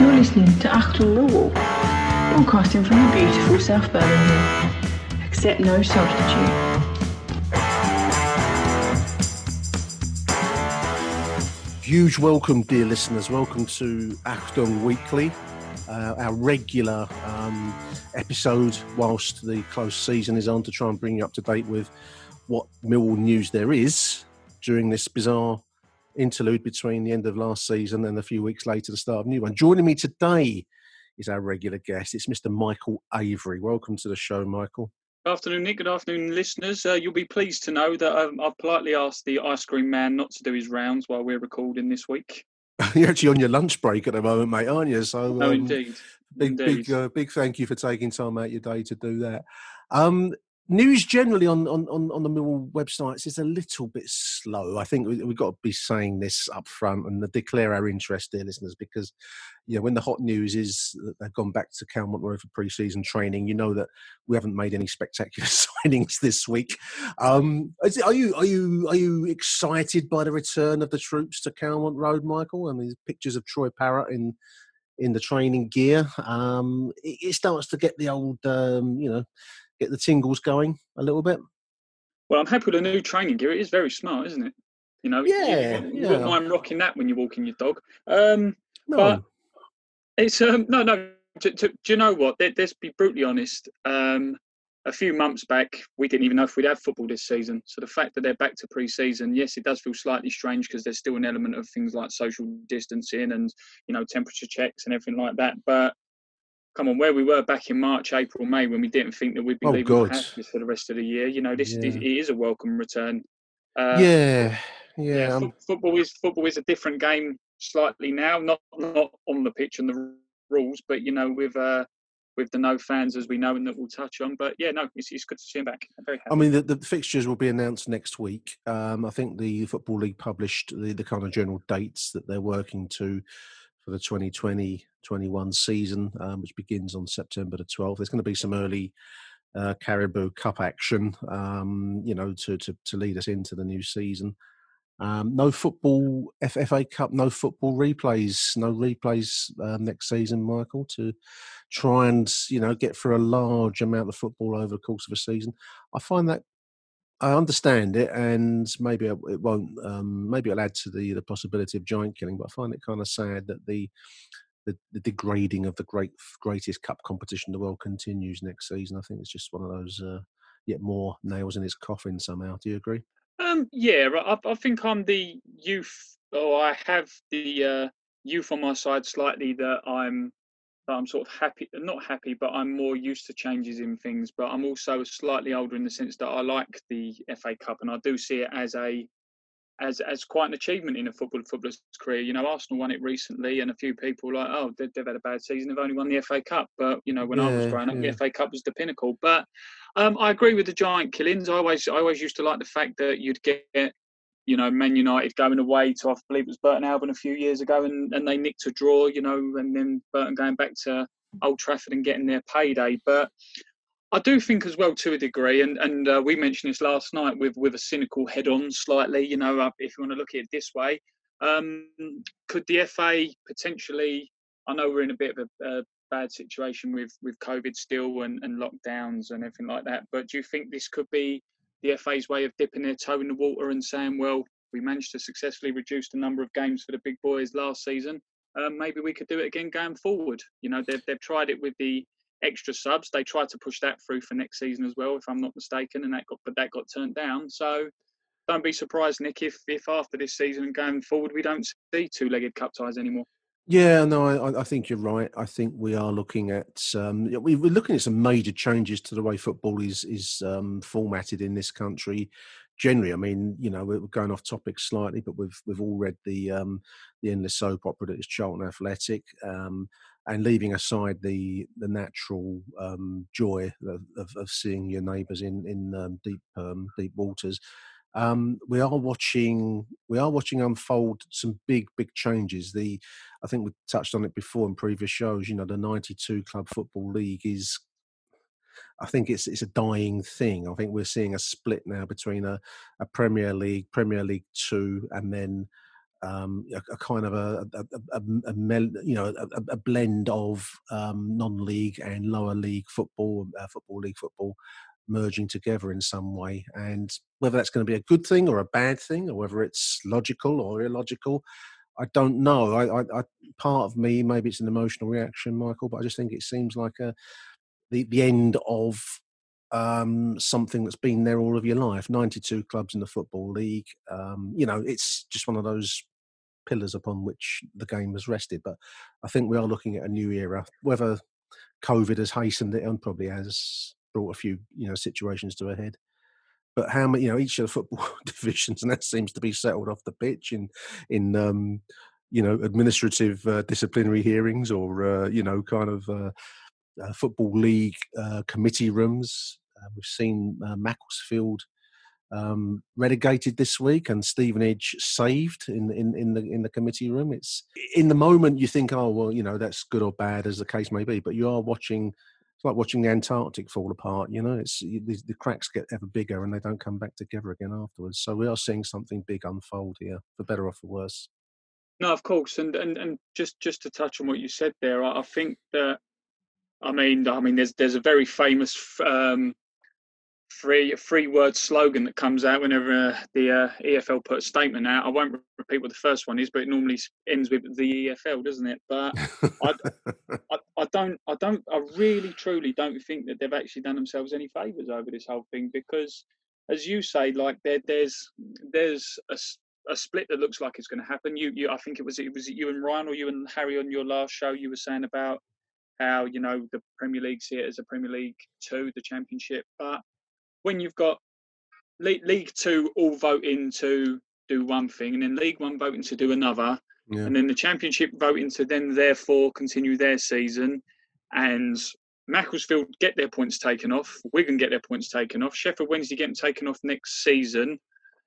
You're listening to Achtung Millwall, broadcasting from the beautiful South Birmingham. Accept no substitute. Huge welcome, dear listeners. Welcome to Achtung Weekly, our regular episode whilst the close season is on, to try and bring you up to date with what Millwall news there is during this bizarre interlude between the end of last season and a few weeks later the start of a new one. Joining me today is our regular guest. It's Mr. Michael Avery. Welcome to the show, Michael. Good afternoon, Nick. Good afternoon, listeners. You'll be pleased to know that I've politely asked the ice cream man not to do his rounds while we're recording this week. You're actually on your lunch break at the moment, mate, aren't you? So, no, indeed. Big thank you for taking time out your day to do that. News generally on the Millwall websites is a little bit slow. I think we've got to be saying this up front and declare our interest, dear listeners, because when the hot news is that they've gone back to Calmont Road for pre-season training, you know that we haven't made any spectacular signings this week. Are you excited by the return of the troops to Calmont Road, Michael? I mean, pictures of Troy Parrott in the training gear. It starts to get the old, get the tingles going a little bit. Well, I'm happy with the new training gear. It is very smart, isn't it? You wouldn't mind rocking that when you're walking your dog. No. But it's no. Do you know what? Let's be brutally honest. A few months back, we didn't even know if we'd have football this season. So the fact that they're back to pre-season, yes, it does feel slightly strange because there's still an element of things like social distancing and temperature checks and everything like that. But come on, where we were back in March, April, May, when we didn't think that we'd be leaving the house for the rest of the year. It is a welcome return. Football is a different game slightly now, not on the pitch and the rules, but with the no fans, as we know, and that we'll touch on. But it's good to see him back. I'm very happy. I mean, the fixtures will be announced next week. I think the Football League published the kind of general dates that they're working to for the 2020-21 season, which begins on September the 12th. There's going to be some early Caribou Cup action, to lead us into the new season. No football FFA Cup, no football replays, next season, Michael, to try and, get through a large amount of football over the course of a season. I find that I understand it, and maybe it won't. Maybe it'll add to the possibility of giant killing. But I find it kind of sad that the degrading of the greatest cup competition in the world continues next season. I think it's just one of those yet more nails in its coffin somehow. Do you agree? I think I'm the youth, or I have the youth on my side slightly. I'm sort of happy, not happy, but I'm more used to changes in things. But I'm also slightly older in the sense that I like the FA Cup, and I do see it as as quite an achievement in a footballer's career. Arsenal won it recently, and a few people were like, oh, they've had a bad season, they've only won the FA Cup. But when I was growing up, the FA Cup was the pinnacle. But I agree with the giant killings. I always used to like the fact that you'd get Man United going away to, I believe it was Burton Albion a few years ago, and they nicked a draw, and then Burton going back to Old Trafford and getting their payday. But I do think as well, to a degree, and we mentioned this last night with a cynical head on slightly, if you want to look at it this way, could the FA potentially, I know we're in a bit of a bad situation with COVID still and lockdowns and everything like that. But do you think this could be the FA's way of dipping their toe in the water and saying, well, we managed to successfully reduce the number of games for the big boys last season. Maybe we could do it again going forward. You know, they've tried it with the extra subs. They tried to push that through for next season as well, if I'm not mistaken, and that got turned down. So don't be surprised, Nick, if after this season and going forward we don't see two-legged cup ties anymore. Yeah, no, I think you're right. I think we are looking at we're looking at some major changes to the way football is formatted in this country. Generally, I mean, you know, we're going off topic slightly, but we've all read the endless soap opera that is Charlton Athletic, and leaving aside the natural joy of seeing your neighbours in deep waters. We are watching unfold some big changes. I think we touched on it before in previous shows. You know, the 92 club football league is, I think it's a dying thing. I think we're seeing a split now between a Premier League 2, and then a kind of a blend of non-league and lower league football, football league, merging together in some way. And whether that's going to be a good thing or a bad thing, or whether it's logical or illogical, I don't know. I part of me, maybe it's an emotional reaction, Michael, but I just think it seems like the end of something that's been there all of your life. 92 clubs in the Football League. You know, it's just one of those pillars upon which the game has rested. But I think we are looking at a new era. Whether COVID has hastened it, and probably has brought a few, you know, situations to a head. But how many, you know, each of the football divisions, and that seems to be settled off the pitch in you know, administrative disciplinary hearings, or you know, kind of football league committee rooms. We've seen Macclesfield relegated this week, and Stevenage saved in the committee room. It's in the moment you think, oh well, you know, that's good or bad as the case may be, but you are watching. It's like watching the Antarctic fall apart, you know. It's the cracks get ever bigger and they don't come back together again afterwards. So we are seeing something big unfold here, for better or for worse. No, of course. And just to touch on what you said there, I think that, I mean, there's a very famous three-word slogan that comes out whenever the EFL put a statement out. I won't repeat what the first one is, but it normally ends with the EFL, doesn't it? But I really, truly don't think that they've actually done themselves any favours over this whole thing, because, as you say, like there's a split that looks like it's going to happen. I think it was you and Ryan, or you and Harry on your last show, you were saying about how, you know, the Premier League see it as a Premier League 2, the Championship, but when you've got League 2 all voting to do one thing, and then League 1 voting to do another, yeah, and then the Championship voting to then therefore continue their season, and Macclesfield get their points taken off, Wigan get their points taken off, Sheffield Wednesday get them taken off next season.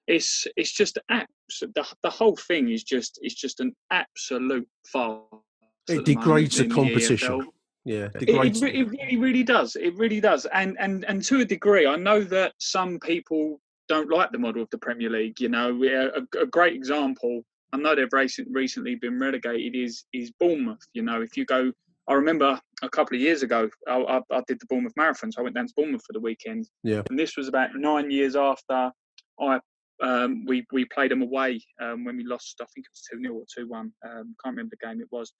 It's just the whole thing is just an absolute farce. It degrades the competition. Yeah, it really does. It really does. And to a degree, I know that some people don't like the model of the Premier League. You know, a great example, I know they've recently been relegated, is Bournemouth. You know, if you go, I remember a couple of years ago, I did the Bournemouth Marathon, so I went down to Bournemouth for the weekend. Yeah. And this was about 9 years after we played them away when we lost, I think it was 2-0 or 2-1. Can't remember the game it was.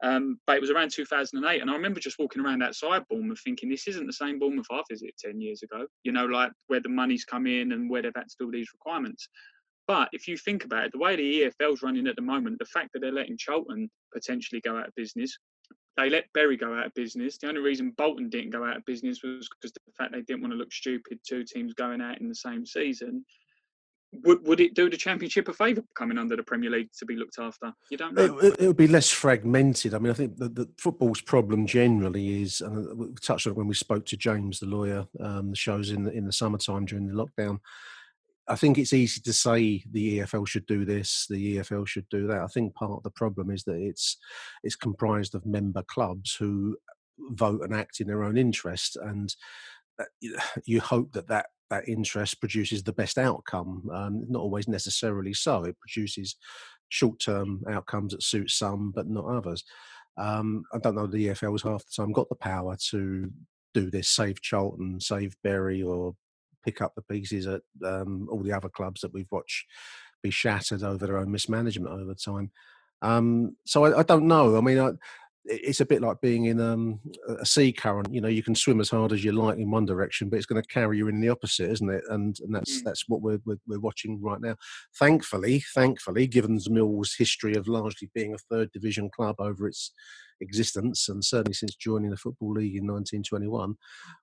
But it was around 2008, and I remember just walking around outside Bournemouth thinking, this isn't the same Bournemouth I visited 10 years ago, you know, like where the money's come in and where they've had to do all these requirements. But if you think about it, the way the EFL's running at the moment, the fact that they're letting Charlton potentially go out of business, they let Bury go out of business. The only reason Bolton didn't go out of business was because the fact they didn't want to look stupid, two teams going out in the same season. Would it do the Championship a favour coming under the Premier League to be looked after? You don't know. It would be less fragmented. I mean, I think the football's problem generally is, and we touched on it when we spoke to James, the lawyer, the shows in the summertime during the lockdown. I think it's easy to say the EFL should do this, the EFL should do that. I think part of the problem is that it's comprised of member clubs who vote and act in their own interest, and you hope that interest produces the best outcome. Not always necessarily so. It produces short-term outcomes that suit some, but not others. I don't know the EFL's half the time got the power to do this, save Charlton, save Bury, or pick up the pieces at all the other clubs that we've watched be shattered over their own mismanagement over time. So I don't know. I mean, it's a bit like being in a sea current. You know, you can swim as hard as you like in one direction, but it's going to carry you in the opposite, isn't it? And that's what we're watching right now. Thankfully, given Mill's history of largely being a third division club over its existence, and certainly since joining the Football League in 1921,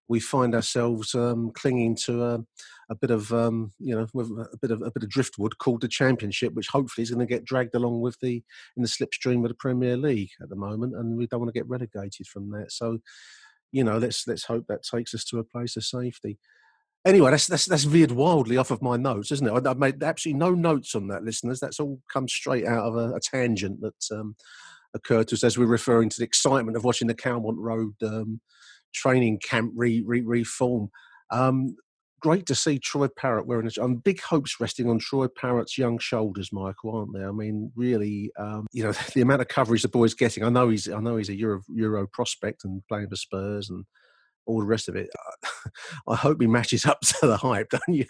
we find ourselves clinging to a bit of a bit of driftwood called the Championship, which hopefully is going to get dragged along with in the slipstream of the Premier League at the moment, and we don't want to get relegated from that. So, you know, let's hope that takes us to a place of safety. Anyway, that's veered wildly off of my notes, isn't it? I've made absolutely no notes on that, listeners. That's all come straight out of a tangent that occurred to us as we're referring to the excitement of watching the Calmont Road training camp reform. Great to see Troy Parrott wearing big hopes resting on Troy Parrott's young shoulders, Michael, aren't there? I mean, really, the amount of coverage the boy's getting. I know he's a Euro prospect and playing for Spurs and all the rest of it. I hope he matches up to the hype, don't you?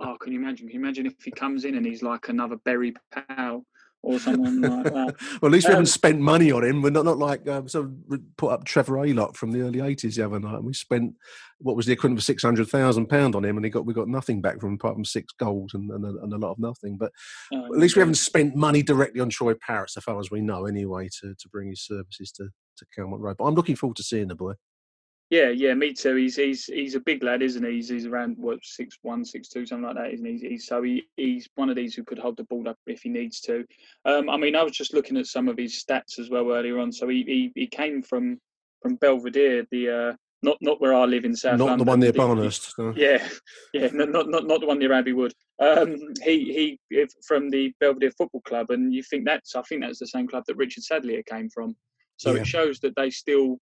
Oh, can you imagine? Can you imagine if he comes in and he's like another Berry Powell or someone like that? Well, at least we haven't spent money on him. We're not like put up Trevor Aylott from the early 80s the other night, and we spent what was the equivalent of £600,000 on him, and we got nothing back from him apart from 6 goals and a lot of nothing. But at least we haven't spent money directly on Troy Parrott, so far as we know, anyway, to bring his services to Calmont Road. But I'm looking forward to seeing the boy. Yeah, me too. He's a big lad, isn't he? He's around 6'1", 6'2", something like that, isn't he? He's one of these who could hold the ball up if he needs to. I mean, I was just looking at some of his stats as well earlier on. So he came from Belvedere, the not where I live in South London. Not the one near Barnhurst. No. Yeah, not the one near Abbey Wood. He from the Belvedere Football Club, and you think I think that's the same club that Richard Sadlier came from. So yeah. It shows that they still.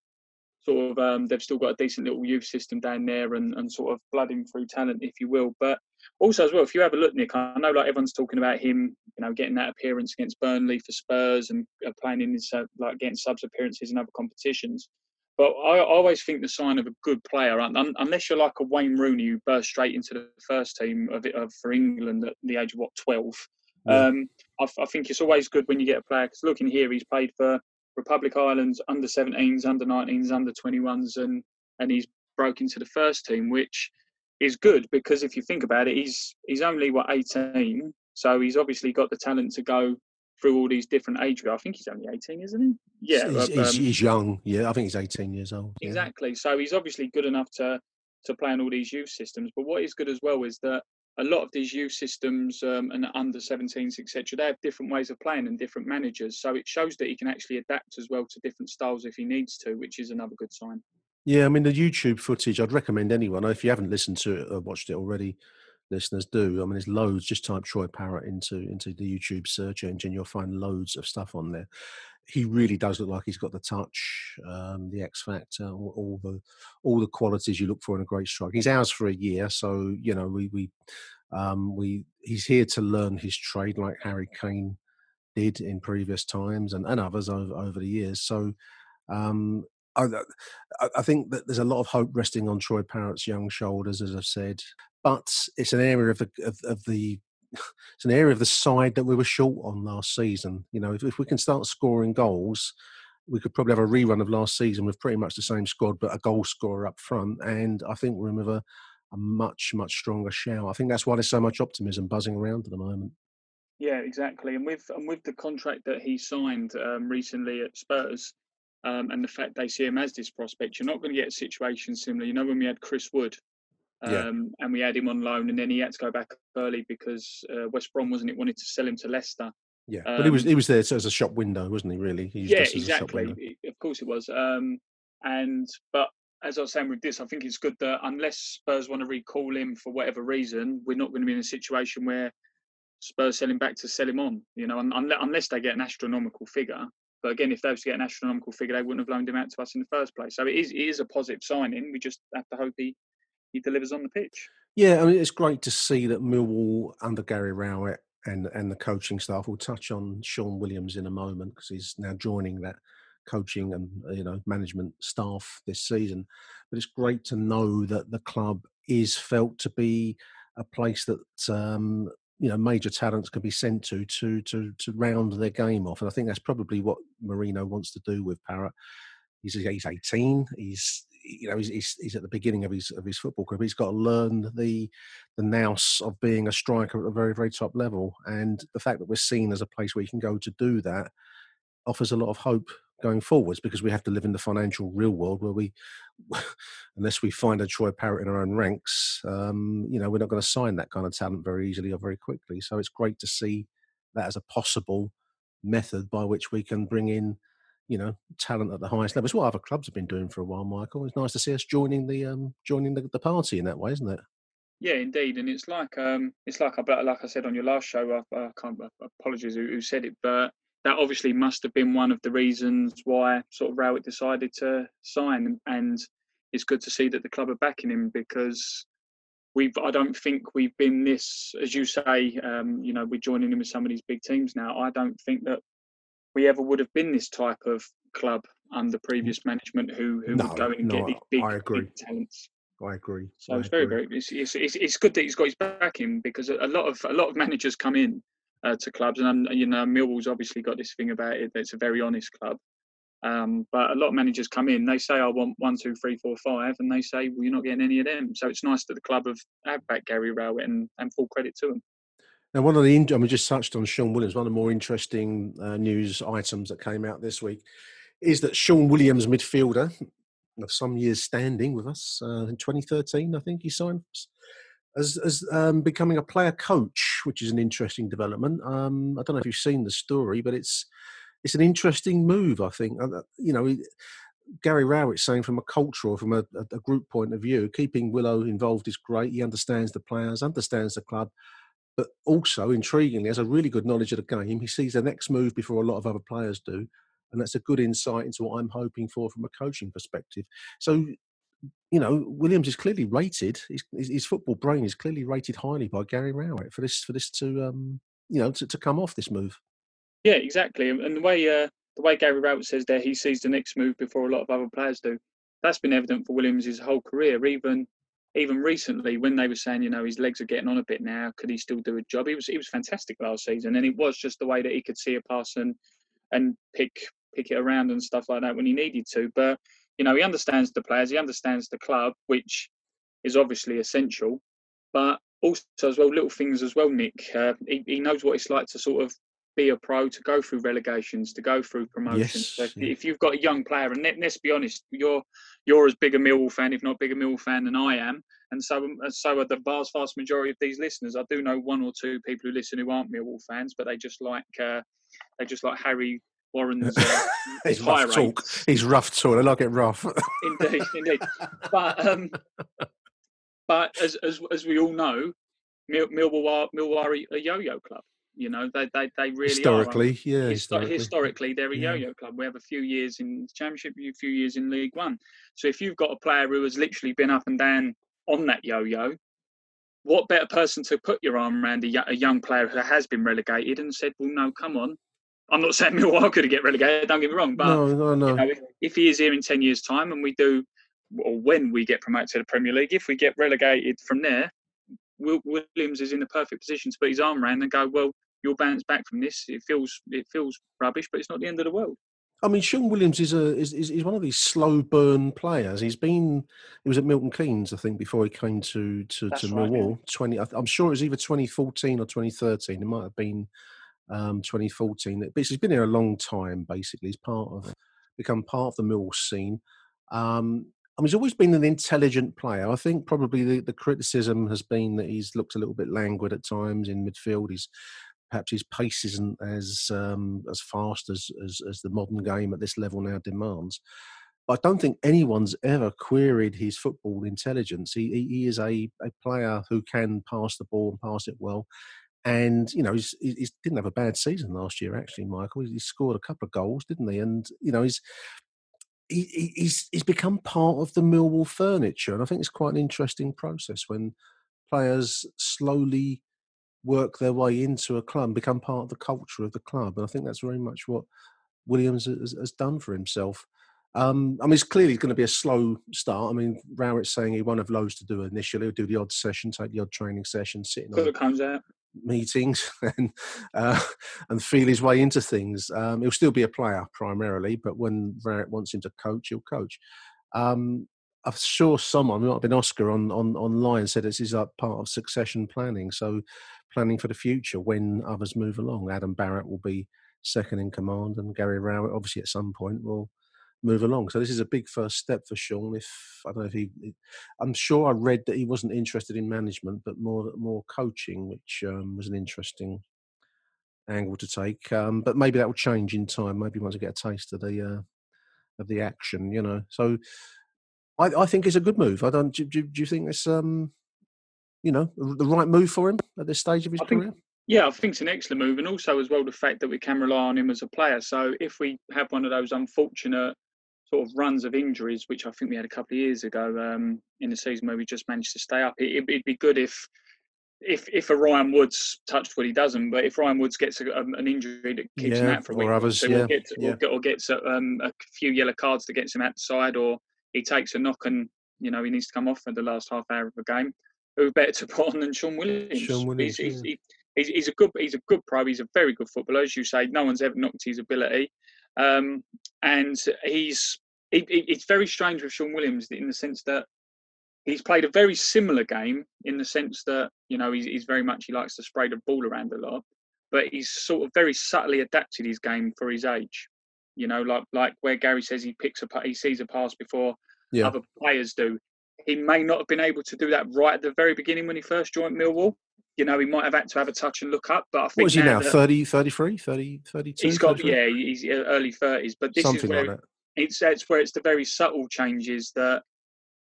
Sort of, they've still got a decent little youth system down there and sort of blooding through talent, if you will. But also as well, if you have a look, Nick, I know like everyone's talking about him, you know, getting that appearance against Burnley for Spurs and playing in his, like getting subs appearances in other competitions. But I always think the sign of a good player, unless you're like a Wayne Rooney who burst straight into the first team for England at the age of 12. Yeah. I think it's always good when you get a player, because looking here, he's played for Republic Island's under-17s, under-19s, under-21s, and he's broke into the first team, which is good because if you think about it, he's only 18, so he's obviously got the talent to go through all these different age groups. I think he's only 18, isn't he? Yeah, he's young. Yeah, I think he's 18 years old. Yeah. Exactly. So he's obviously good enough to play in all these youth systems. But what is good as well is that a lot of these youth systems and under-17s, etc., they have different ways of playing and different managers. So it shows that he can actually adapt as well to different styles if he needs to, which is another good sign. Yeah, I mean, the YouTube footage, I'd recommend anyone, if you haven't listened to it or watched it already, listeners do. I mean, there's loads. Just type Troy Parrott into the YouTube search engine. You'll find loads of stuff on there. He really does look like he's got the touch, the X factor, all the qualities you look for in a great striker. He's ours for a year, so you know he's here to learn his trade, like Harry Kane did in previous times and others over the years. So I think that there's a lot of hope resting on Troy Parrott's young shoulders, as I've said. But it's an area of the side that we were short on last season. You know, if we can start scoring goals, we could probably have a rerun of last season with pretty much the same squad, but a goal scorer up front. And I think we're in with a much, much stronger shout. I think that's why there's so much optimism buzzing around at the moment. Yeah, exactly. And with the contract that he signed recently at Spurs, and the fact they see him as this prospect, you're not going to get a situation similar. You know, when we had Chris Wood, and we had him on loan, and then he had to go back early because West Brom wanted to sell him to Leicester. Yeah, but he was there as a shop window, wasn't he? Really? He used us as exactly. A shop window. Of course, it was. But as I was saying with this, I think it's good that unless Spurs want to recall him for whatever reason, we're not going to be in a situation where Spurs sell him back to sell him on. You know, unless they get an astronomical figure. But again, if they were to get an astronomical figure, they wouldn't have loaned him out to us in the first place. So it is a positive signing. We just have to hope he delivers on the pitch. Yeah, I mean, it's great to see that Millwall under Gary Rowett and the coaching staff. We'll touch on Sean Williams in a moment because he's now joining that coaching and, you know, management staff this season. But it's great to know that the club is felt to be a place that you know, major talents can be sent to round their game off. And I think that's probably what Marino wants to do with Parrott. He's 18. He's at the beginning of his football career. He's got to learn the nous of being a striker at a very, very top level. And the fact that we're seen as a place where you can go to do that offers a lot of hope going forwards, because we have to live in the financial real world where we, unless we find a Troy Parrott in our own ranks, you know, we're not going to sign that kind of talent very easily or very quickly. So it's great to see that as a possible method by which we can bring in, you know, talent at the highest level. It's what other clubs have been doing for a while, Michael. It's nice to see us joining the party in that way, isn't it? Yeah, indeed. And it's like I said on your last show, I can't, apologies who said it, but that obviously must have been one of the reasons why sort of Rowett decided to sign. And it's good to see that the club are backing him, because I don't think we've been this, as you say, you know, we're joining him with some of these big teams now. I don't think that we ever would have been this type of club under previous management who would go in and get these big talents. I agree. So it's very, very, it's good that he's got his backing, because a lot of managers come in to clubs, and you know, Millwall's obviously got this thing about it that it's a very honest club, but a lot of managers come in, they say I want 1, 2, 3, 4, 5, and they say, well, you're not getting any of them. So it's nice that the club have backed Gary Rowett, and full credit to him. Now, we just touched on Sean Williams. One of the more interesting news items that came out this week is that Sean Williams, midfielder of some years standing with us, in 2013 I think he signed us, as becoming a player coach, which is an interesting development. I don't know if you've seen the story, but it's an interesting move, I think. You know, Gary Rowett's saying from a cultural, from a group point of view, keeping Willow involved is great. He understands the players, understands the club, but also, intriguingly, has a really good knowledge of the game. He sees the next move before a lot of other players do, and that's a good insight into what I'm hoping for from a coaching perspective. So, you know, Williams is clearly rated. His football brain is clearly rated highly by Gary Rowett for this to you know, to come off this move. Yeah, exactly. And the way Gary Rowett says there, he sees the next move before a lot of other players do. That's been evident for Williams his whole career. Even recently, when they were saying, you know, his legs are getting on a bit now, could he still do a job? He was fantastic last season, and it was just the way that he could see a pass and pick it around and stuff like that when he needed to. But you know, he understands the players, he understands the club, which is obviously essential. But also, as well, little things as well, Nick. He knows what it's like to sort of be a pro, to go through relegations, to go through promotions. Yes. So if you've got a young player, and let's be honest, you're as big a Millwall fan, if not bigger Millwall fan, than I am. And so are the vast majority of these listeners. I do know one or two people who listen who aren't Millwall fans, but they just like Harry Warren's He's rough talk. I like it rough. Indeed. But as we all know, Millwall are a yo-yo club. You know, they really historically, are. Historically, they're a yo-yo club. We have a few years in Championship, a few years in League One. So if you've got a player who has literally been up and down on that yo-yo, what better person to put your arm around a young player who has been relegated and said, well, no, come on. I'm not saying Millwall could get relegated, don't get me wrong, but no. You know, if he is here in 10 years' time and we do, or when we get promoted to the Premier League, if we get relegated from there, Williams is in the perfect position to put his arm around and go, well, you'll bounce back from this. It feels rubbish, but it's not the end of the world. I mean, Sean Williams is one of these slow burn players. He was at Milton Keynes, I think, before he came to Millwall. Right, yeah. I'm sure it was either 2014 or 2013. It might have been 2014. He's been here a long time. Basically, he's become part of the Millwall scene. I mean, he's always been an intelligent player. I think probably the criticism has been that he's looked a little bit languid at times in midfield. Perhaps his pace isn't as fast as the modern game at this level now demands. But I don't think anyone's ever queried his football intelligence. He is a player who can pass the ball and pass it well. And, you know, he didn't have a bad season last year, actually, Michael. He scored a couple of goals, didn't he? And, you know, he's become part of the Millwall furniture. And I think it's quite an interesting process when players slowly work their way into a club, become part of the culture of the club. And I think that's very much what Williams has done for himself. I mean, it's clearly going to be a slow start. I mean, Rowett's saying he won't have loads to do initially. He'll do the odd session, take the odd training session, sitting on meetings and feel his way into things. He'll still be a player primarily, but when Rowett wants him to coach, he'll coach. I'm sure someone, it might have been Oscar online, said this is like part of succession planning. So planning for the future when others move along. Adam Barrett will be second in command, and Gary Rowett, obviously, at some point will move along. So this is a big first step for Sean. I'm sure I read that he wasn't interested in management, but more coaching, which was an interesting angle to take. But maybe that will change in time. Maybe once I get a taste of the action, you know. So I think it's a good move. I don't. Do you think it's the right move for him at this stage of his career? Yeah, I think it's an excellent move, and also as well the fact that we can rely on him as a player. So if we have one of those unfortunate sort of runs of injuries, which I think we had a couple of years ago in the season where we just managed to stay up, it'd be good if a Ryan Woods, touched what he doesn't, but if Ryan Woods gets an injury that keeps him out for a week, or others, so gets a few yellow cards that gets him outside, or he takes a knock and he needs to come off for the last half hour of a game, who better to put on than Sean Williams? Sean Williams. He's a good pro. He's a very good footballer, as you say. No one's ever knocked his ability, and it's very strange with Sean Williams in the sense that he's played a very similar game. In the sense that he's very much, he likes to spray the ball around a lot, but he's sort of very subtly adapted his game for his age. Like where Gary says he sees a pass before other players do. He may not have been able to do that right at the very beginning when he first joined Millwall. He might have had to have a touch and look up, but I think... What is he now, 30, 33, 30, 32? He's got, 33? Yeah, he's early 30s, but this something is where, like that. It's where it's the very subtle changes that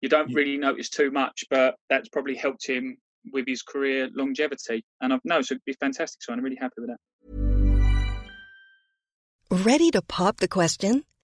you don't really notice too much, but that's probably helped him with his career longevity. And so it'd be fantastic, so I'm really happy with that. Ready to pop the question?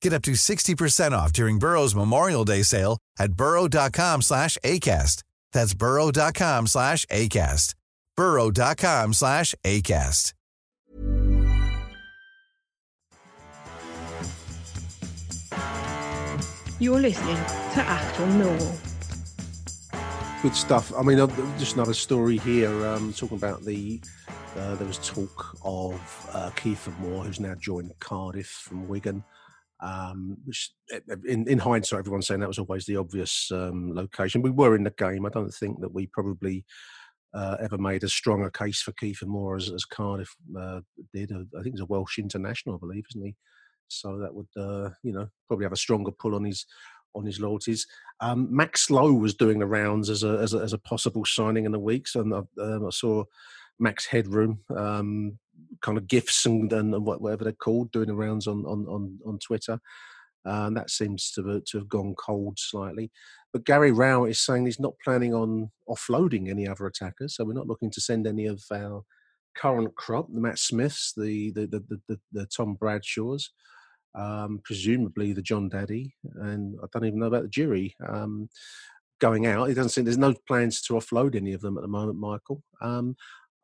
Get up to 60% off during Burrow's Memorial Day sale at burrow.com/ACAST. That's burrow.com/ACAST. burrow.com/ACAST. You're listening to Achtung Millwall. Good stuff. I mean, just another story here, talking about there was talk of Keith Moore, who's now joined Cardiff from Wigan. Which in hindsight, everyone's saying that was always the obvious location. We were in the game. I don't think that we probably ever made as strong a case for Keith Moore as Cardiff did. I think he's a Welsh international, I believe, isn't he? So that would, probably have a stronger pull on his loyalties. Max Lowe was doing the rounds as a possible signing in the weeks, and I saw Max Headroom, kind of gifts and whatever they're called, doing the rounds on Twitter. And that seems to have gone cold slightly. But Gary Rowett is saying he's not planning on offloading any other attackers, so we're not looking to send any of our current crop, the Matt Smiths, the Tom Bradshaws, presumably the John Daddy, and I don't even know about the jury going out. It doesn't seem there's no plans to offload any of them at the moment, Michael.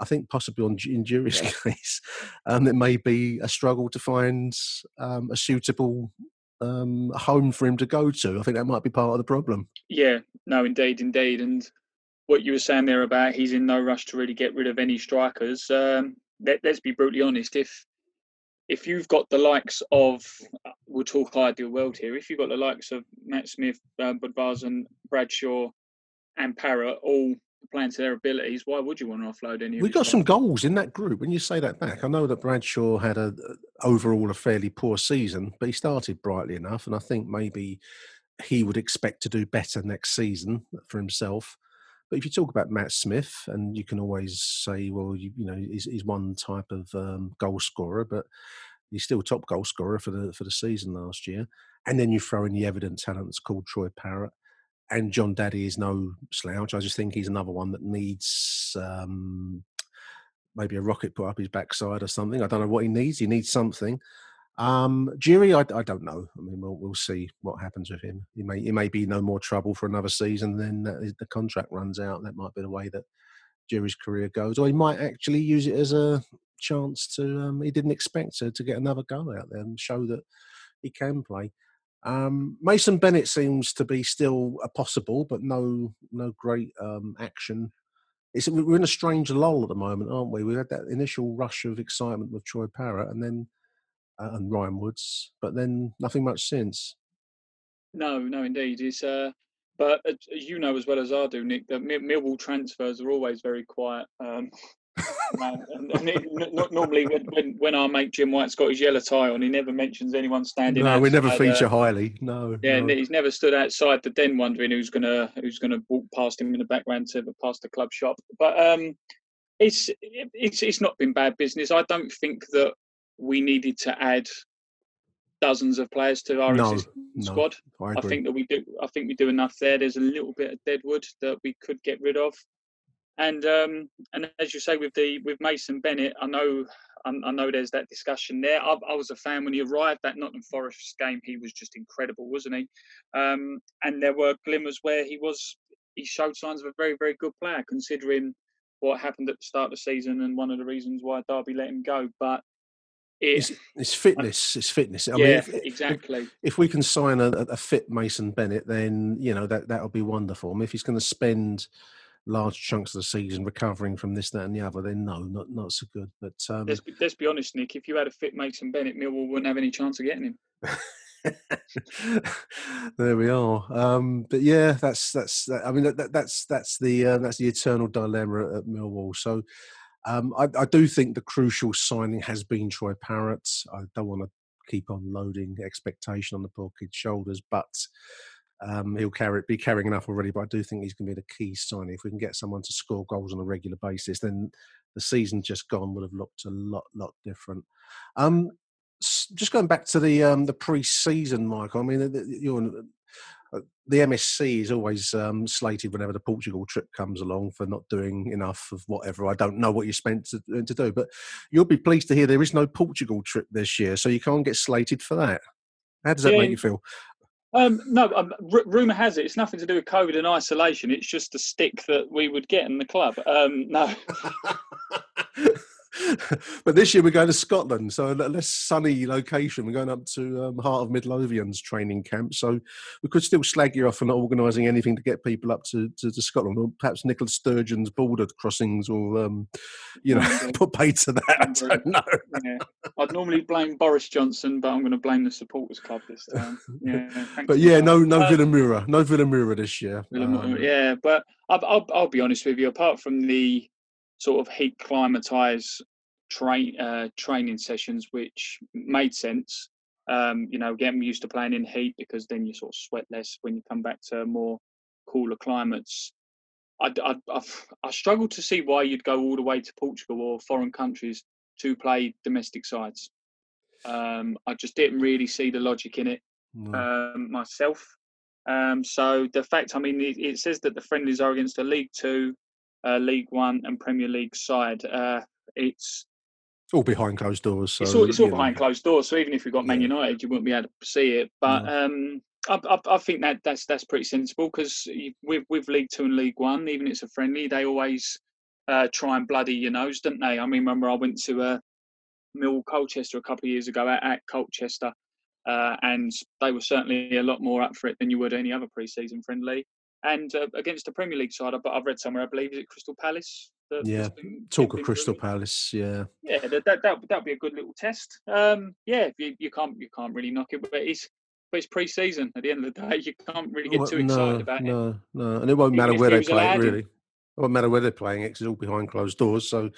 I think possibly in Jury's case, it may be a struggle to find a suitable home for him to go to. I think that might be part of the problem. Yeah, no, indeed. And what you were saying there about he's in no rush to really get rid of any strikers, let's be brutally honest. If you've got the likes of, we'll talk ideal world here, if you've got the likes of Matt Smith, Budvarsson, Bradshaw and Parrott all playing to their abilities, why would you want to offload any? We got some goals in that group. When you say that back, I know that Bradshaw had overall a fairly poor season, but he started brightly enough, and I think maybe he would expect to do better next season for himself. But if you talk about Matt Smith, and you can always say, well, you know, he's one type of goal scorer, but he's still top goal scorer for the season last year. And then you throw in the evident talents called Troy Parrott. And John Daddy is no slouch. I just think he's another one that needs maybe a rocket put up his backside or something. I don't know what he needs. He needs something. Jury, I don't know. I mean, we'll see what happens with him. He may be no more trouble for another season. Then the contract runs out. That might be the way that Jury's career goes. Or he might actually use it as a chance to. He didn't expect to get another go out there and show that he can play. Mason Bennett seems to be still a possible, but no great action. We're in a strange lull at the moment, aren't we? We had that initial rush of excitement with Troy Parrott and then and Ryan Woods, but then nothing much since. No, indeed. It's but you know as well as I do, Nick, that Millwall transfers are always very quiet. And normally when our mate Jim White's got his yellow tie on, he never mentions anyone standing out. No, we never feature highly. No. Yeah, no. He's never stood outside the Den wondering who's gonna walk past him in the background to past the club shop. But it's not been bad business. I don't think that we needed to add dozens of players to our existing squad. I think that we do. I think we do enough there. There's a little bit of deadwood that we could get rid of. And as you say, with Mason Bennett, I know there's that discussion there. I was a fan when he arrived. That Nottingham Forest game, he was just incredible, wasn't he? And there were glimmers where he showed signs of a very, very good player, considering what happened at the start of the season and one of the reasons why Derby let him go. But it's fitness. It's fitness. Exactly. If we can sign a fit Mason Bennett, then you know that'll be wonderful. I mean, if he's going to spend large chunks of the season recovering from this, that and the other, then no, not so good. But let's be honest, Nick, if you had a fit Mason Bennett, Millwall wouldn't have any chance of getting him. There we are. But yeah, that's the eternal dilemma at Millwall. So I do think the crucial signing has been Troy Parrott. I don't want to keep on loading expectation on the poor kid's shoulders, but he'll be carrying enough already, but I do think he's going to be the key signing. If we can get someone to score goals on a regular basis, then the season just gone would have looked a lot different. Just going back to the pre-season, Michael. I mean, the MSC is always slated whenever the Portugal trip comes along for not doing enough of whatever. I don't know what you're spent to do, but you'll be pleased to hear there is no Portugal trip this year, so you can't get slated for that. How does that make you feel? Rumour has it, it's nothing to do with COVID and isolation. It's just the stick that we would get in the club. No. But this year we're going to Scotland, so a less sunny location. We're going up to Heart of Midlothian's training camp, so we could still slag you off for not organising anything to get people up to Scotland, or perhaps Nicola Sturgeon's border crossings will, put pay to that. I don't know. Yeah. I'd normally blame Boris Johnson, but I'm going to blame the supporters club this time. Yeah, but yeah, no Villamura this year. Yeah, but I'll be honest with you. Apart from the sort of heat climatise training sessions, which made sense. Getting used to playing in heat, because then you sort of sweat less when you come back to more cooler climates. I struggle to see why you'd go all the way to Portugal or foreign countries to play domestic sides. I just didn't really see the logic in it myself. So the fact, I mean, it says that the friendlies are against the League Two, League One and Premier League side. It's all behind closed doors. So, it's all behind closed doors. So even if we got Man United, you wouldn't be able to see it. But I think that's pretty sensible, because with League Two and League One, even if it's a friendly, they always try and bloody your nose, didn't they? I mean, remember I went to Mill Colchester a couple of years ago at Colchester, and they were certainly a lot more up for it than you would any other pre-season friendly. And against the Premier League side, I've read somewhere, I believe, is it Crystal Palace? Palace, yeah. Yeah, that'd be a good little test. You can't really knock it, but it's pre-season. At the end of the day, you can't really get too excited about it. No, and it won't matter where they play it, really. It won't matter where they're playing it because it's all behind closed doors. So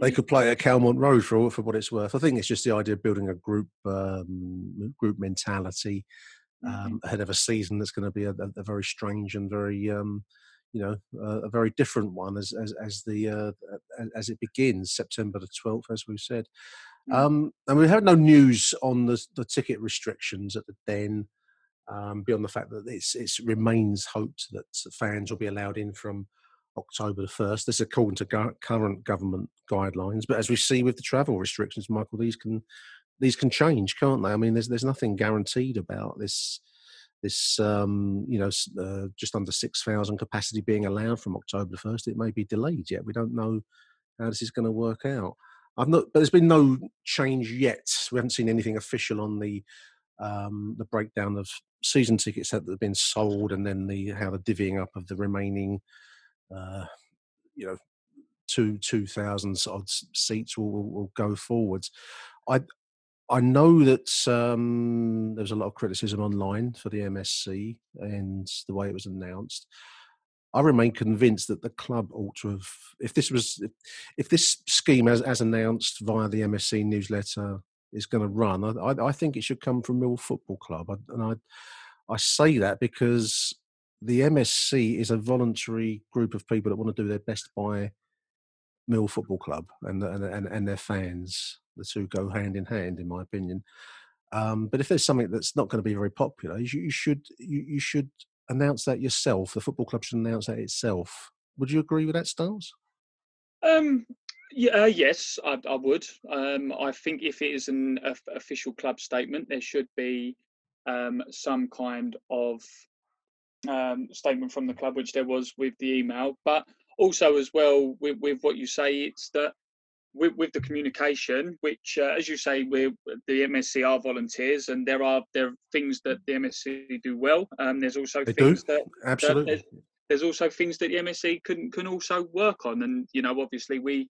they could play at Calmont Road for what it's worth. I think it's just the idea of building a group mentality ahead of a season that's going to be a very strange and very a very different one as it begins September the 12th, as we said. And we have no news on the ticket restrictions at the Den. Beyond the fact that it remains hoped that fans will be allowed in from October the 1st. This is according to current government guidelines. But as we see with the travel restrictions, Michael, these can change, can't they? I mean, there's nothing guaranteed about this just under 6,000 capacity being allowed from October the 1st. It may be delayed yet. We don't know how this is going to work out. But there's been no change yet. We haven't seen anything official on the breakdown of season tickets that have been sold, and then how the divvying up of the remaining 2,000 odd seats will go forwards. I know that there was a lot of criticism online for the MSC and the way it was announced. I remain convinced that the club ought to have, if this scheme as announced via the MSC newsletter is going to run, I think it should come from Mill Football Club, and I say that because the MSC is a voluntary group of people that want to do their best by Mill Football Club and their fans. The two go hand in hand, in my opinion. But if there's something that's not going to be very popular, you should announce that yourself. The football club should announce that itself. Would you agree with that stance? Yes, I would. I think if it is an official club statement, there should be some kind of statement from the club, which there was with the email, but also as well with what you say, it's that with the communication, which as you say, the MSC are volunteers, and there are things that the MSC do well. There's also there's also things that the MSC can also work on, and obviously we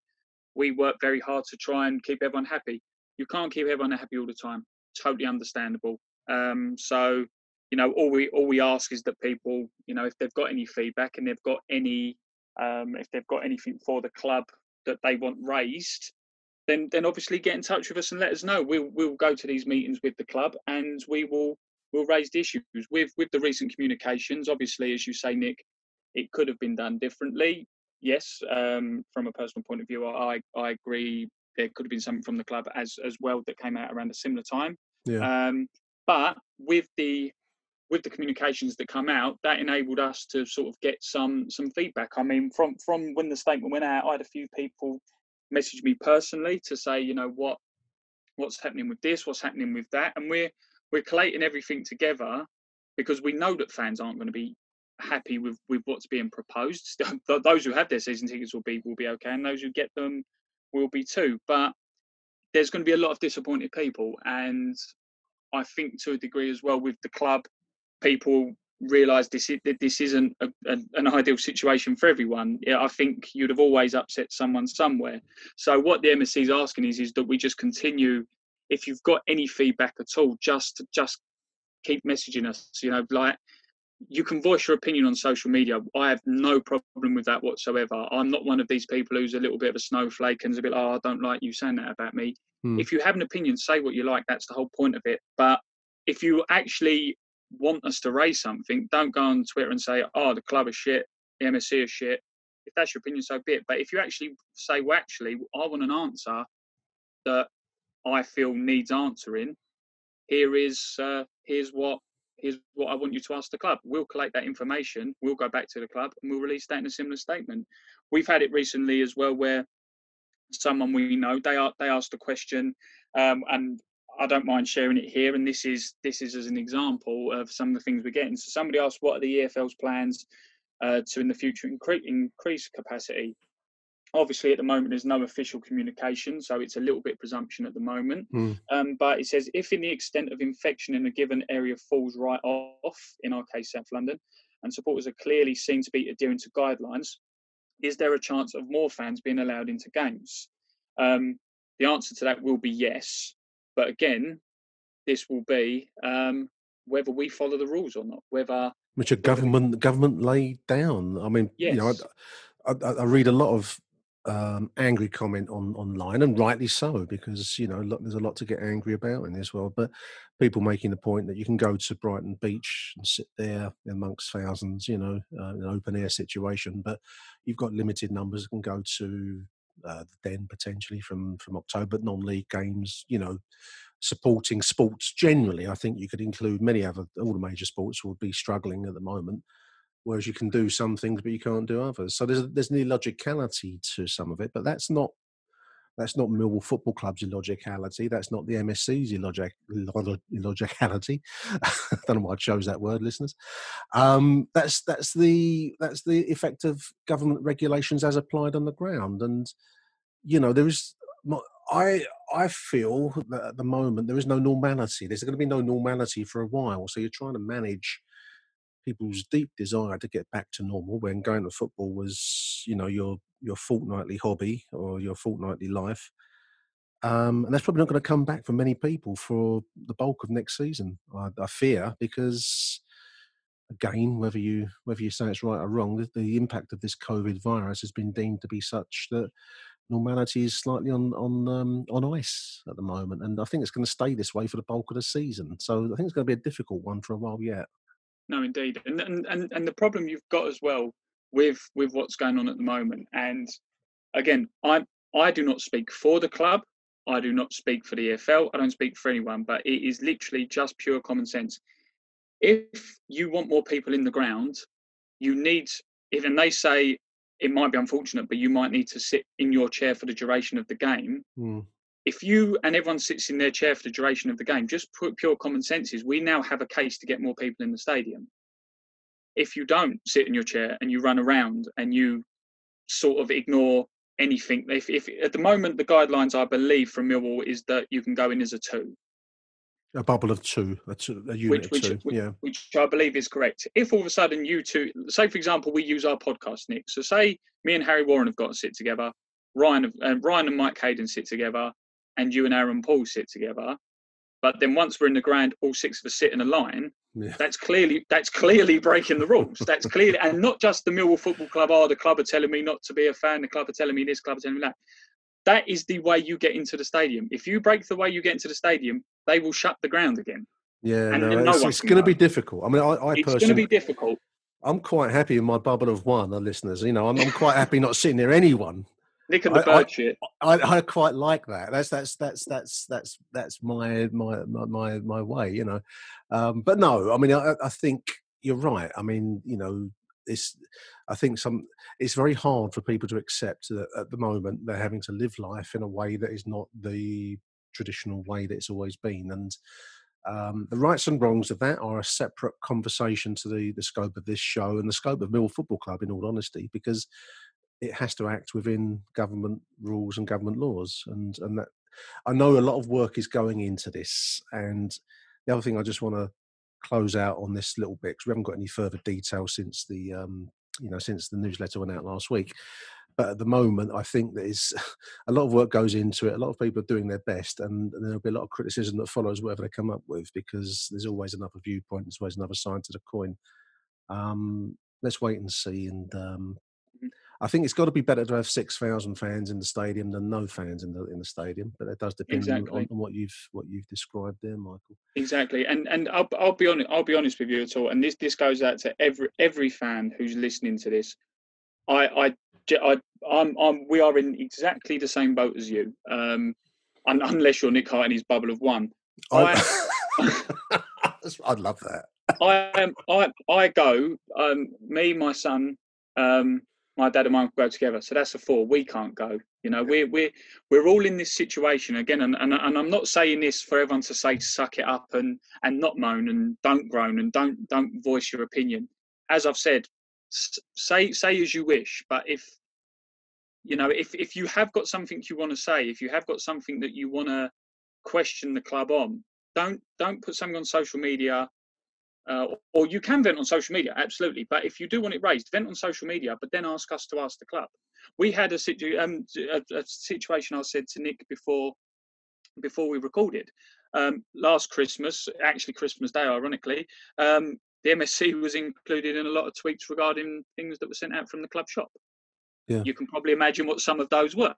work very hard to try and keep everyone happy. You can't keep everyone happy all the time. Totally understandable. So. All we ask is that people, if they've got any feedback and they've got any, if they've got anything for the club that they want raised, then obviously get in touch with us and let us know. We'll go to these meetings with the club and we'll raise the issues with the recent communications. Obviously, as you say, Nick, it could have been done differently. Yes, from a personal point of view, I agree. There could have been something from the club as well that came out around a similar time. Yeah. But with the communications that come out, that enabled us to sort of get some feedback. I mean, from when the statement went out, I had a few people message me personally to say, what's happening with this, what's happening with that. And we're collating everything together because we know that fans aren't going to be happy with what's being proposed. Those who have their season tickets will be okay, and those who get them will be too. But there's going to be a lot of disappointed people. And I think to a degree as well with the club, people realise this isn't an ideal situation for everyone. I think you'd have always upset someone somewhere. So what the MSC is asking is that we just continue. If you've got any feedback at all, just keep messaging us. You can voice your opinion on social media. I have no problem with that whatsoever. I'm not one of these people who's a little bit of a snowflake and is a bit, I don't like you saying that about me. If you have an opinion, say what you like. That's the whole point of it. But if you actually want us to raise something, don't go on Twitter and say, the club is shit, the MSC is shit. If that's your opinion, so be it. But if you actually say, I want an answer that I feel needs answering, here's what I want you to ask the club. We'll collect that information, we'll go back to the club, and we'll release that in a similar statement. We've had it recently as well where someone we know, they asked a question, and I don't mind sharing it here, and this is as an example of some of the things we're getting. So somebody asked, what are the EFL's plans to in the future increase capacity? Obviously, at the moment, there's no official communication, so it's a little bit presumption at the moment. But it says, if in the extent of infection in a given area falls right off, in our case, South London, and supporters are clearly seen to be adhering to guidelines, is there a chance of more fans being allowed into games? The answer to that will be yes. But again, this will be whether we follow the rules or not, whether... Which a government laid down. I mean, yes. I read a lot of angry comment online, and rightly so, because there's a lot to get angry about in this world. But people making the point that you can go to Brighton Beach and sit there amongst thousands, in an open air situation, but you've got limited numbers that can go to the Den potentially from October. Non-league games, supporting sports generally. I think you could include all the major sports would be struggling at the moment. Whereas you can do some things, but you can't do others. So there's an illogicality to some of it, but that's not Millwall Football Club's illogicality. That's not the MSC's illogicality. I don't know why I chose that word, listeners. That's the effect of government regulations as applied on the ground. And there is. I feel that at the moment there is no normality. There's going to be no normality for a while. So you're trying to manage people's deep desire to get back to normal when going to football was, your fortnightly hobby or your fortnightly life. And that's probably not going to come back for many people for the bulk of next season, I fear, because, again, whether you say it's right or wrong, the impact of this COVID virus has been deemed to be such that normality is slightly on ice at the moment. And I think it's going to stay this way for the bulk of the season. So I think it's going to be a difficult one for a while yet. No, indeed. And the problem you've got as well with what's going on at the moment. And again, I do not speak for the club. I do not speak for the EFL. I don't speak for anyone, but it is literally just pure common sense. If you want more people in the ground, you need, even they say it might be unfortunate, but you might need to sit in your chair for the duration of the game. Mm. If you and everyone sits in their chair for the duration of the game, just put pure common sense is we now have a case to get more people in the stadium. If you don't sit in your chair and you run around and you sort of ignore anything, if at the moment the guidelines, I believe, from Millwall is that you can go in as a bubble of two, a unit of two, yeah. Which I believe is correct. If all of a sudden you two, say for example, we use our podcast, Nick. So say me and Harry Warren have got to sit together, Ryan and Mike Hayden sit together, and you and Aaron Paul sit together, but then once we're in the ground, all six of us sit in a line. Yeah. That's clearly breaking the rules. That's clearly, and not just the Millwall Football Club. The club are telling me not to be a fan. The club are telling me this. Club are telling me that. That is the way you get into the stadium. If you break the way you get into the stadium, they will shut the ground again. Yeah, and it's going to be difficult. I mean, it's personally, going to be difficult. I'm quite happy in my bubble of one, listeners. I'm quite happy not sitting near anyone. Nick and the bird shit. I quite like that. That's my way, But no, I mean, I think you're right. I mean, it's very hard for people to accept that at the moment they're having to live life in a way that is not the traditional way that it's always been. And the rights and wrongs of that are a separate conversation to the scope of this show and the scope of Millwall Football Club, in all honesty, because it has to act within government rules and government laws. And that, I know a lot of work is going into this. And the other thing I just want to close out on this little bit, because we haven't got any further detail since the newsletter went out last week. But at the moment, I think there's a lot of work goes into it. A lot of people are doing their best, and there'll be a lot of criticism that follows whatever they come up with, because there's always another viewpoint. There's always another side to the coin. Let's wait and see. And, I think it's got to be better to have 6,000 fans in the stadium than no fans in the stadium, but that does depend on what you've described there, Michael. Exactly, and I'll be honest with you at all. And this goes out to every fan who's listening to this. We are in exactly the same boat as you, unless you're Nick Hart in his bubble of one. I'd love that. Me, my son. My dad and mine go together, so that's a four. We can't go. We're all in this situation again, and I'm not saying this for everyone to say suck it up and not moan and don't groan and don't voice your opinion. As I've said, say as you wish, but if you know, if you have got something you want to say, if you have got something that you want to question the club on, don't put something on social media. Or you can vent on social media, absolutely. But if you do want it raised, vent on social media, but then ask us to ask the club. We had a situation I said to Nick before we recorded. Last Christmas, actually Christmas Day, ironically, the MSC was included in a lot of tweets regarding things that were sent out from the club shop. Yeah. You can probably imagine what some of those were.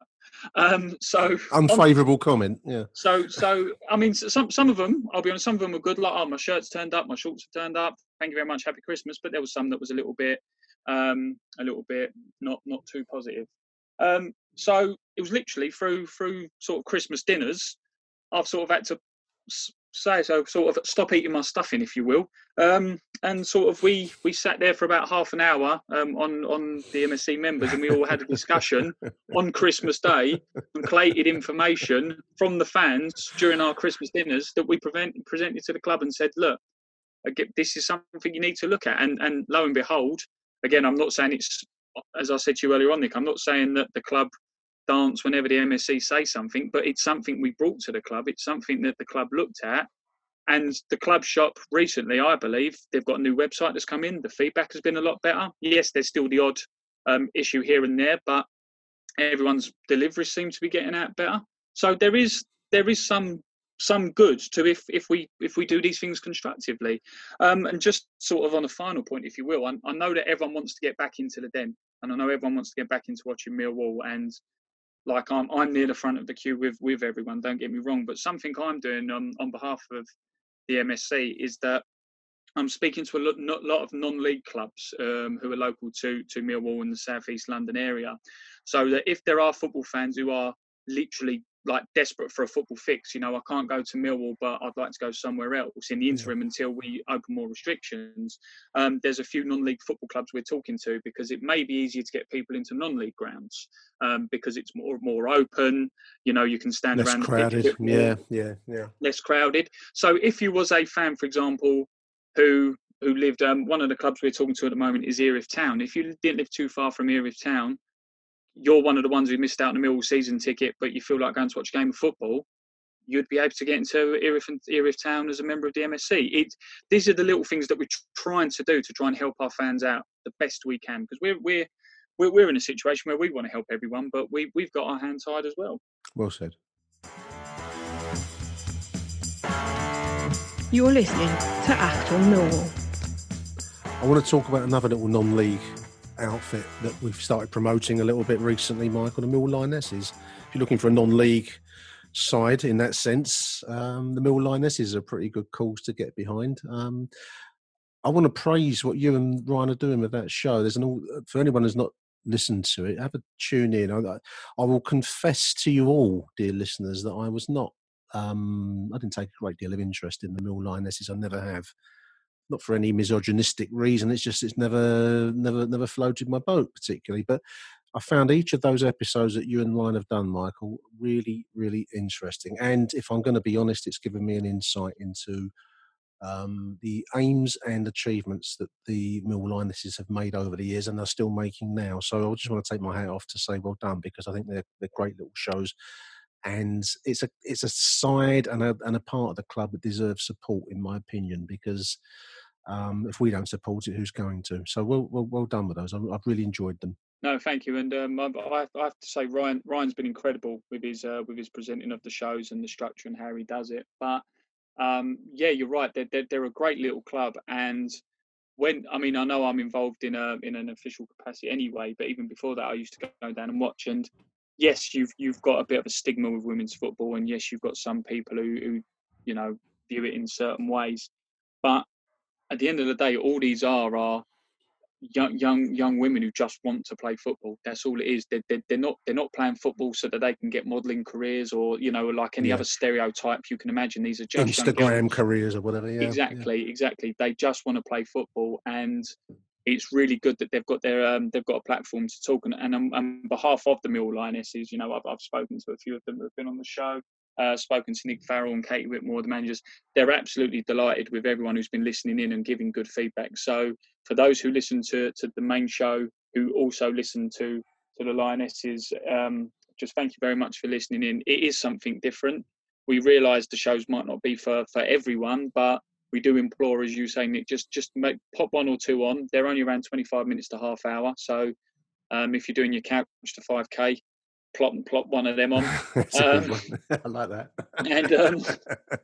So unfavourable comment. Yeah. So I mean, some of them, I'll be honest, some of them were good. Like, oh, my shirt's turned up, my shorts have turned up. Thank you very much. Happy Christmas. But there was some that was a little bit not too positive. So it was literally through sort of Christmas dinners, I've sort of had to say, so sort of stop eating my stuffing, if you will. And sort of we sat there for about half an hour on the MSC members, and we all had a discussion on Christmas Day and collated information from the fans during our Christmas dinners that we presented to the club and said, look, this is something you need to look at. And lo and behold, again, I'm not saying it's, as I said to you earlier on, Nick, I'm not saying that the club dance whenever the MSC say something, but it's something we brought to the club. It's something that the club looked at. And the club shop recently, I believe, they've got a new website that's come in. The feedback has been a lot better. Yes, there's still the odd issue here and there, but everyone's deliveries seem to be getting out better. So there is some good to if we do these things constructively. And just sort of on a final point, if you will, I know that everyone wants to get back into the Den, and I know everyone wants to get back into watching Millwall, and like I'm near the front of the queue with everyone. Don't get me wrong, but something I'm doing on behalf of the MSC is that I'm speaking to a lot of non-league clubs who are local to Millwall in the South East London area, so that if there are football fans who are literally like desperate for a football fix, you know, I can't go to Millwall, but I'd like to go somewhere else in the interim until we open more restrictions. There's a few non-league football clubs we're talking to, because it may be easier to get people into non-league grounds because it's more open. You know, you can stand less around. Less crowded, yeah. Less crowded. So if you was a fan, for example, who lived, one of the clubs we're talking to at the moment is Erith Town. If you didn't live too far from Erith Town, you're one of the ones who missed out on the Millwall season ticket, but you feel like going to watch a game of football, you'd be able to get into Erith Town as a member of the MSC. These are the little things that we're trying to do to try and help our fans out the best we can, because we're in a situation where we want to help everyone, but we've got our hands tied as well. Well said. You're listening to Achtung Millwall. I want to talk about another little non-league outfit that we've started promoting a little bit recently, Michael, the Mill Lionesses. If you're looking for a non-league side in that sense, the Mill Lionesses are a pretty good cause to get behind. I want to praise what you and Ryan are doing with that show. For anyone who's not listened to it, have a tune in. I will confess to you all, dear listeners, that I was not. I didn't take a great deal of interest in the Mill Lionesses. I never have. Not for any misogynistic reason. It's just it's never floated my boat particularly. But I found each of those episodes that you and Ryan have done, Michael, really, really interesting. And if I'm going to be honest, it's given me an insight into the aims and achievements that the Mill Lionesses have made over the years and are still making now. So I just want to take my hat off to say well done, because I think they're great little shows. And it's a side and a part of the club that deserves support, in my opinion, because if we don't support it, who's going to? So well done with those. I've really enjoyed them. No, thank you. And I have to say, Ryan's been incredible with his presenting of the shows and the structure and how he does it. But yeah, you're right. They're a great little club. And I know I'm involved in an official capacity anyway. But even before that, I used to go down and watch. And yes, you've got a bit of a stigma with women's football, and yes, you've got some people who you know view it in certain ways. But at the end of the day, all these are young women who just want to play football. That's all it is. They're not playing football so that they can get modelling careers or you know like any other stereotype you can imagine. These are just Instagram careers or whatever. Yeah, exactly. They just want to play football and. It's really good that they've got their they've got a platform to talk and on behalf of the Mill Lionesses, you know, I've spoken to a few of them who have been on the show, spoken to Nick Farrell and Katie Whitmore, the managers. They're absolutely delighted with everyone who's been listening in and giving good feedback. So for those who listen to the main show, who also listen to to the Lionesses. Just thank you very much for listening in. It is something different. We realise the shows might not be for everyone, but we do implore, as you say, Nick, just pop one or two on. They're only around 25 minutes to half hour. So if you're doing your couch to 5K, plop one of them on. I like that.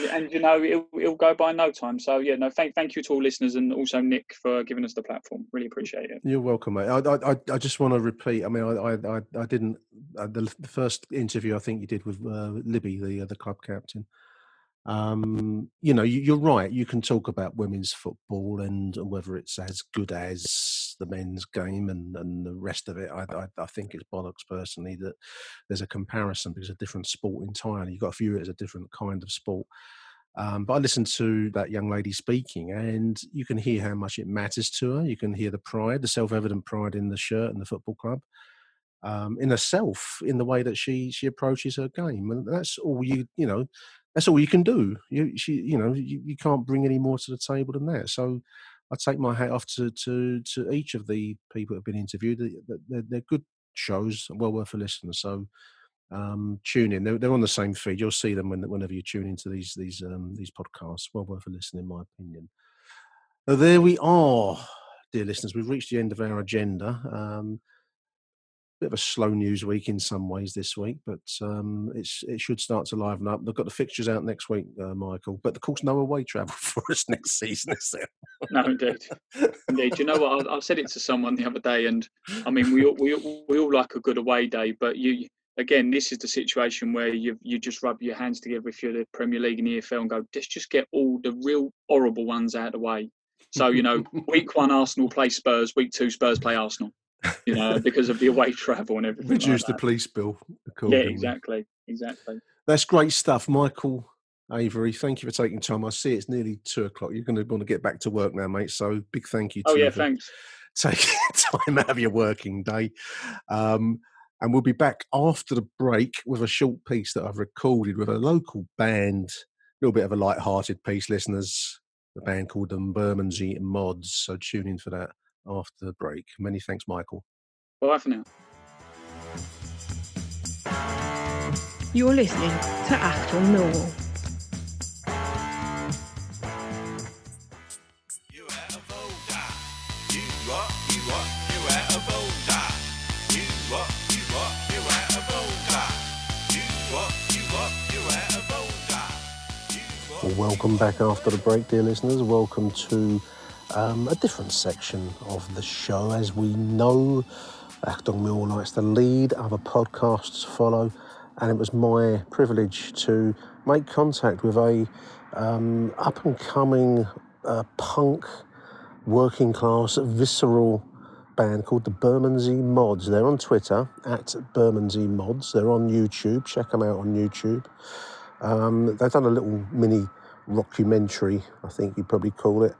And you know, it'll go by no time. So yeah, no, thank you to all listeners, and also Nick for giving us the platform. Really appreciate it. You're welcome, mate. I just want to repeat. I mean, I didn't the first interview I think you did with Libby, the club captain. You know, you're right. You can talk about women's football and whether it's as good as the men's game and the rest of it. I think it's bollocks personally that there's a comparison, because it's a different sport entirely. You've got to view it as a different kind of sport. But I listened to that young lady speaking, and you can hear how much it matters to her. You can hear the pride, the self-evident pride in the shirt and the football club. In herself, in the way that she approaches her game, and that's all you know. That's all you can do. You can't bring any more to the table than that. So I take my hat off to each of the people that have been interviewed. They're good shows, well worth a listen. So tune in. They're on the same feed. You'll see them whenever you tune into these podcasts. Well worth a listen, in my opinion. So there we are, dear listeners. We've reached the end of our agenda. Bit of a slow news week in some ways this week, but it should start to liven up. They've got the fixtures out next week, Michael, but of course no away travel for us next season, is there? No, indeed. You know what? I said it to someone the other day, and I mean, we all like a good away day, but this is the situation where you just rub your hands together if you're the Premier League and the EFL and go, let's just get all the real horrible ones out of the way. So you know, week one Arsenal play Spurs, week two Spurs play Arsenal. You know, because of the away travel and everything. Reduce the police bill. Yeah, exactly. That's great stuff, Michael Avery. Thank you for taking time. I see it's nearly 2:00. You're going to want to get back to work now, mate. So big thank you. Thanks. Taking time out of your working day, and we'll be back after the break with a short piece that I've recorded with a local band. A little bit of a light-hearted piece, listeners. The band called the Bermondsey Mods. So tune in for that after the break. Many thanks, Michael. Bye for now. You're listening to Achtung Millwall. Well, welcome back after the break, dear listeners. Welcome to a different section of the show. As we know, Achtung Millwall likes to lead, other podcasts follow, and it was my privilege to make contact with a up-and-coming punk, working-class, visceral band called the Bermondsey Mods. They're on Twitter, at Bermondsey Mods. They're on YouTube. Check them out on YouTube. They've done a little mini-rockumentary, I think you'd probably call it,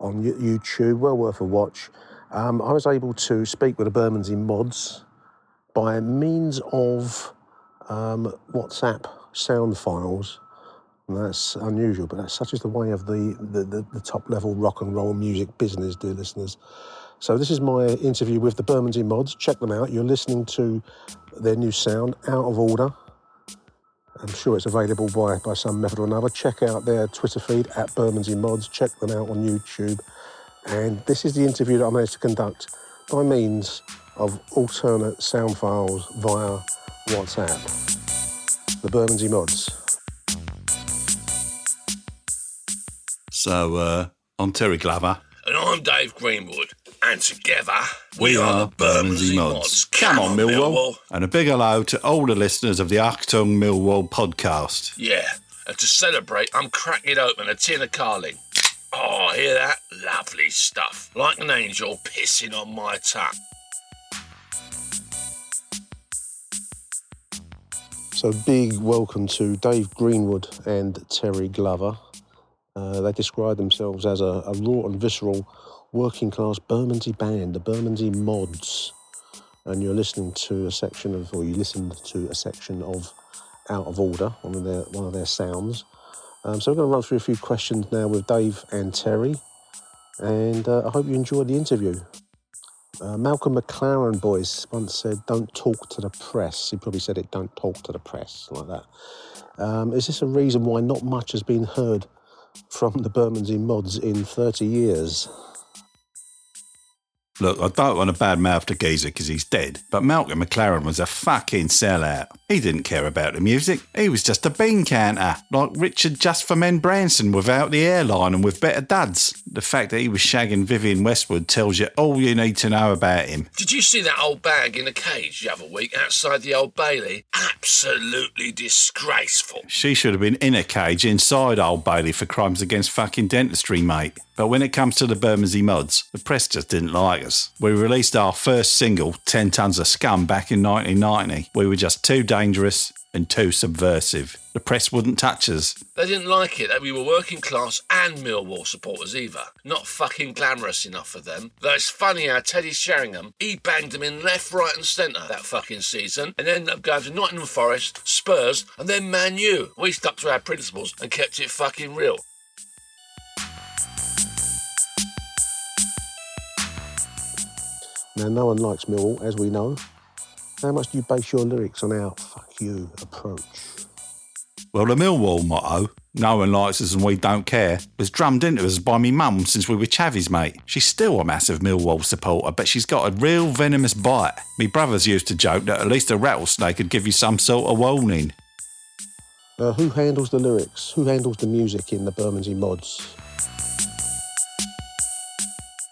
on YouTube, well worth a watch. I was able to speak with the Bermondsey Mods by means of WhatsApp sound files. And that's unusual, but that's such is the way of the top-level rock and roll music business, dear listeners. So this is my interview with the Bermondsey Mods. Check them out. You're listening to their new sound, Out of Order. I'm sure it's available by some method or another. Check out their Twitter feed, at Bermondsey Mods. Check them out on YouTube. And this is the interview that I managed to conduct by means of alternate sound files via WhatsApp. The Bermondsey Mods. So, I'm Terry Glover. And I'm Dave Greenwood. And together, we are Bermondsey Mods. Come on, Millwall. And a big hello to all the listeners of the Achtung Millwall podcast. Yeah, and to celebrate, I'm cracking open a tin of Carling. Oh, hear that? Lovely stuff. Like an angel pissing on my tongue. So big welcome to Dave Greenwood and Terry Glover. They describe themselves as a raw and visceral working-class Bermondsey band, the Bermondsey Mods, and you listened to a section of Out of Order, one of their sounds. So we're going to run through a few questions now with Dave and Terry, and I hope you enjoyed the interview. Malcolm McLaren boys once said, "Don't talk to the press." He probably said it, "Don't talk to the press," like that. Is this a reason why not much has been heard from the Bermondsey Mods in 30 years? Look, I don't want to badmouth the geezer because he's dead, but Malcolm McLaren was a fucking sellout. He didn't care about the music. He was just a bean canter, like Richard Just for Men Branson without the airline and with better duds. The fact that he was shagging Vivian Westwood tells you all you need to know about him. Did you see that old bag in the cage the other week outside the Old Bailey? Absolutely disgraceful. She should have been in a cage inside Old Bailey for crimes against fucking dentistry, mate. But when it comes to the Bermondsey Mods, the press just didn't like us. We released our first single, 10 Tons of Scum, back in 1990. We were just too dangerous and too subversive. The press wouldn't touch us. They didn't like it that we were working class and Millwall supporters either. Not fucking glamorous enough for them. Though it's funny how Teddy Sheringham, he banged them in left, right and centre that fucking season and ended up going to Nottingham Forest, Spurs and then Man U. We stuck to our principles and kept it fucking real. Now, no one likes Millwall, as we know. How much do you base your lyrics on our fuck you approach? Well, the Millwall motto, "No one likes us and we don't care," was drummed into us by me mum since we were chavvies, mate. She's still a massive Millwall supporter, but she's got a real venomous bite. Me brothers used to joke that at least a rattlesnake would give you some sort of warning. Who handles the lyrics? Who handles the music in the Bermondsey Mods?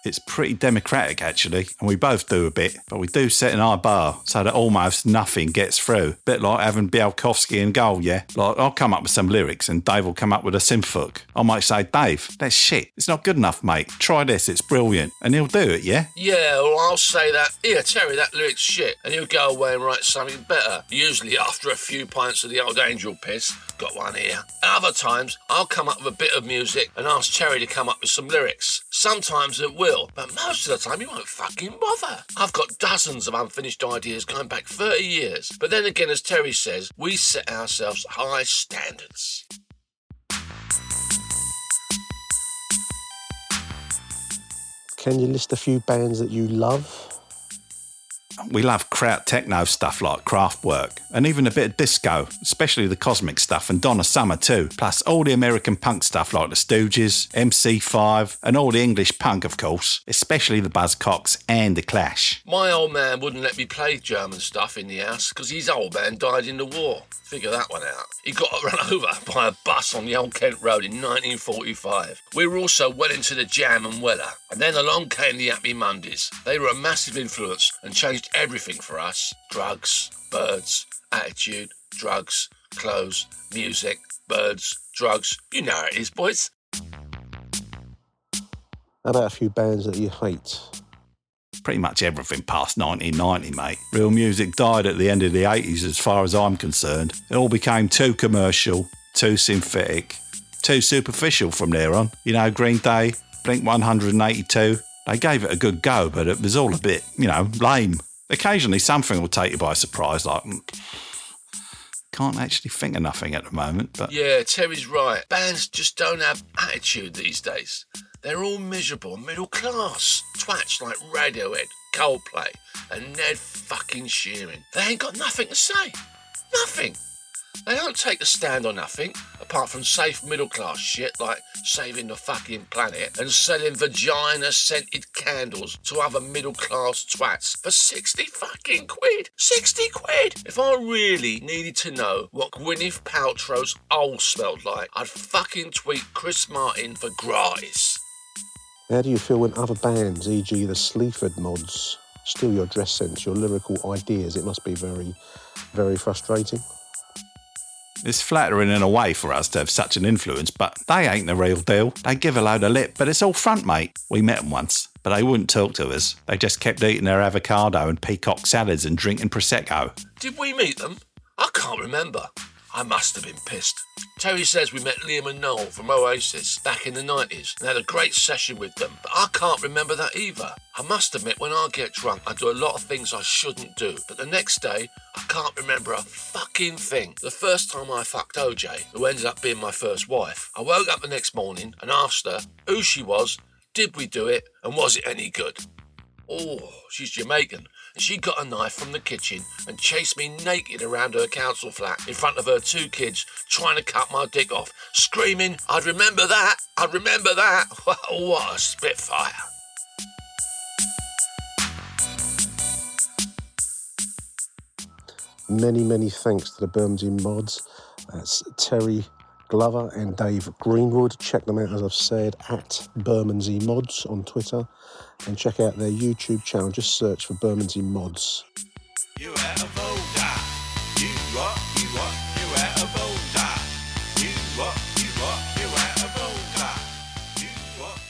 It's pretty democratic, actually, and we both do a bit, but we do set an high bar so that almost nothing gets through. Bit like having Bielkowski in goal, yeah? Like, I'll come up with some lyrics and Dave will come up with a synth hook. I might say, "Dave, that's shit. It's not good enough, mate. Try this, it's brilliant." And he'll do it, yeah? Yeah, or I'll say that, "Here, Terry, that lyric's shit." And he'll go away and write something better. Usually after a few pints of the old angel piss, got one here. Other times, I'll come up with a bit of music and ask Terry to come up with some lyrics. Sometimes it will. But most of the time, you won't fucking bother. I've got dozens of unfinished ideas going back 30 years. But then again, as Terry says, we set ourselves high standards. Can you list a few bands that you love? We love kraut techno stuff like Kraftwerk and even a bit of disco, especially the Cosmic stuff and Donna Summer too, plus all the American punk stuff like the Stooges, MC5 and all the English punk, of course, especially the Buzzcocks and the Clash. My old man wouldn't let me play German stuff in the house because his old man died in the war. Figure that one out. He got run over by a bus on the Old Kent Road in 1945. We were also well into the Jam and Weller. And then along came the Happy Mondays. They were a massive influence and changed everything for us. Drugs, birds, attitude, drugs, clothes, music, birds, drugs. You know how it is, boys. How about a few bands that you hate? Pretty much everything past 1990, mate. Real music died at the end of the 80s as far as I'm concerned. It all became too commercial, too synthetic, too superficial from there on. You know, Green Day, Blink 182, they gave it a good go, but it was all a bit, you know, lame. Occasionally something will take you by surprise, like... Can't actually think of nothing at the moment, but... Yeah, Terry's right. Bands just don't have attitude these days. They're all miserable, middle class. Twats like Radiohead, Coldplay, and Ned fucking Sheeran. They ain't got nothing to say. Nothing. They don't take a stand on nothing, apart from safe middle class shit like saving the fucking planet and selling vagina-scented candles to other middle class twats for 60 fucking quid. 60 quid! If I really needed to know what Gwyneth Paltrow's hole smelled like, I'd fucking tweet Chris Martin for gratis. How do you feel when other bands, e.g. the Sleaford Mods, steal your dress sense, your lyrical ideas? It must be very, very frustrating. It's flattering in a way for us to have such an influence, but they ain't the real deal. They give a load of lip, but it's all front, mate. We met them once, but they wouldn't talk to us. They just kept eating their avocado and peacock salads and drinking Prosecco. Did we meet them? I can't remember. I must have been pissed. Terry says we met Liam and Noel from Oasis back in the 90s and had a great session with them, but I can't remember that either. I must admit, when I get drunk, I do a lot of things I shouldn't do, but the next day, I can't remember a fucking thing. The first time I fucked OJ, who ended up being my first wife, I woke up the next morning and asked her who she was, did we do it, and was it any good? Oh, she's Jamaican, and she got a knife from the kitchen and chased me naked around her council flat in front of her two kids, trying to cut my dick off, screaming, "I'd remember that, I'd remember that." What a spitfire. Many, many thanks to the Bermondsey mods. That's Terry Glover and Dave Greenwood. Check them out, as I've said, at Bermondsey Mods on Twitter, and check out their YouTube channel. Just search for Bermondsey Mods. You out of order. You what? You out of order. You what? You out of order. You what?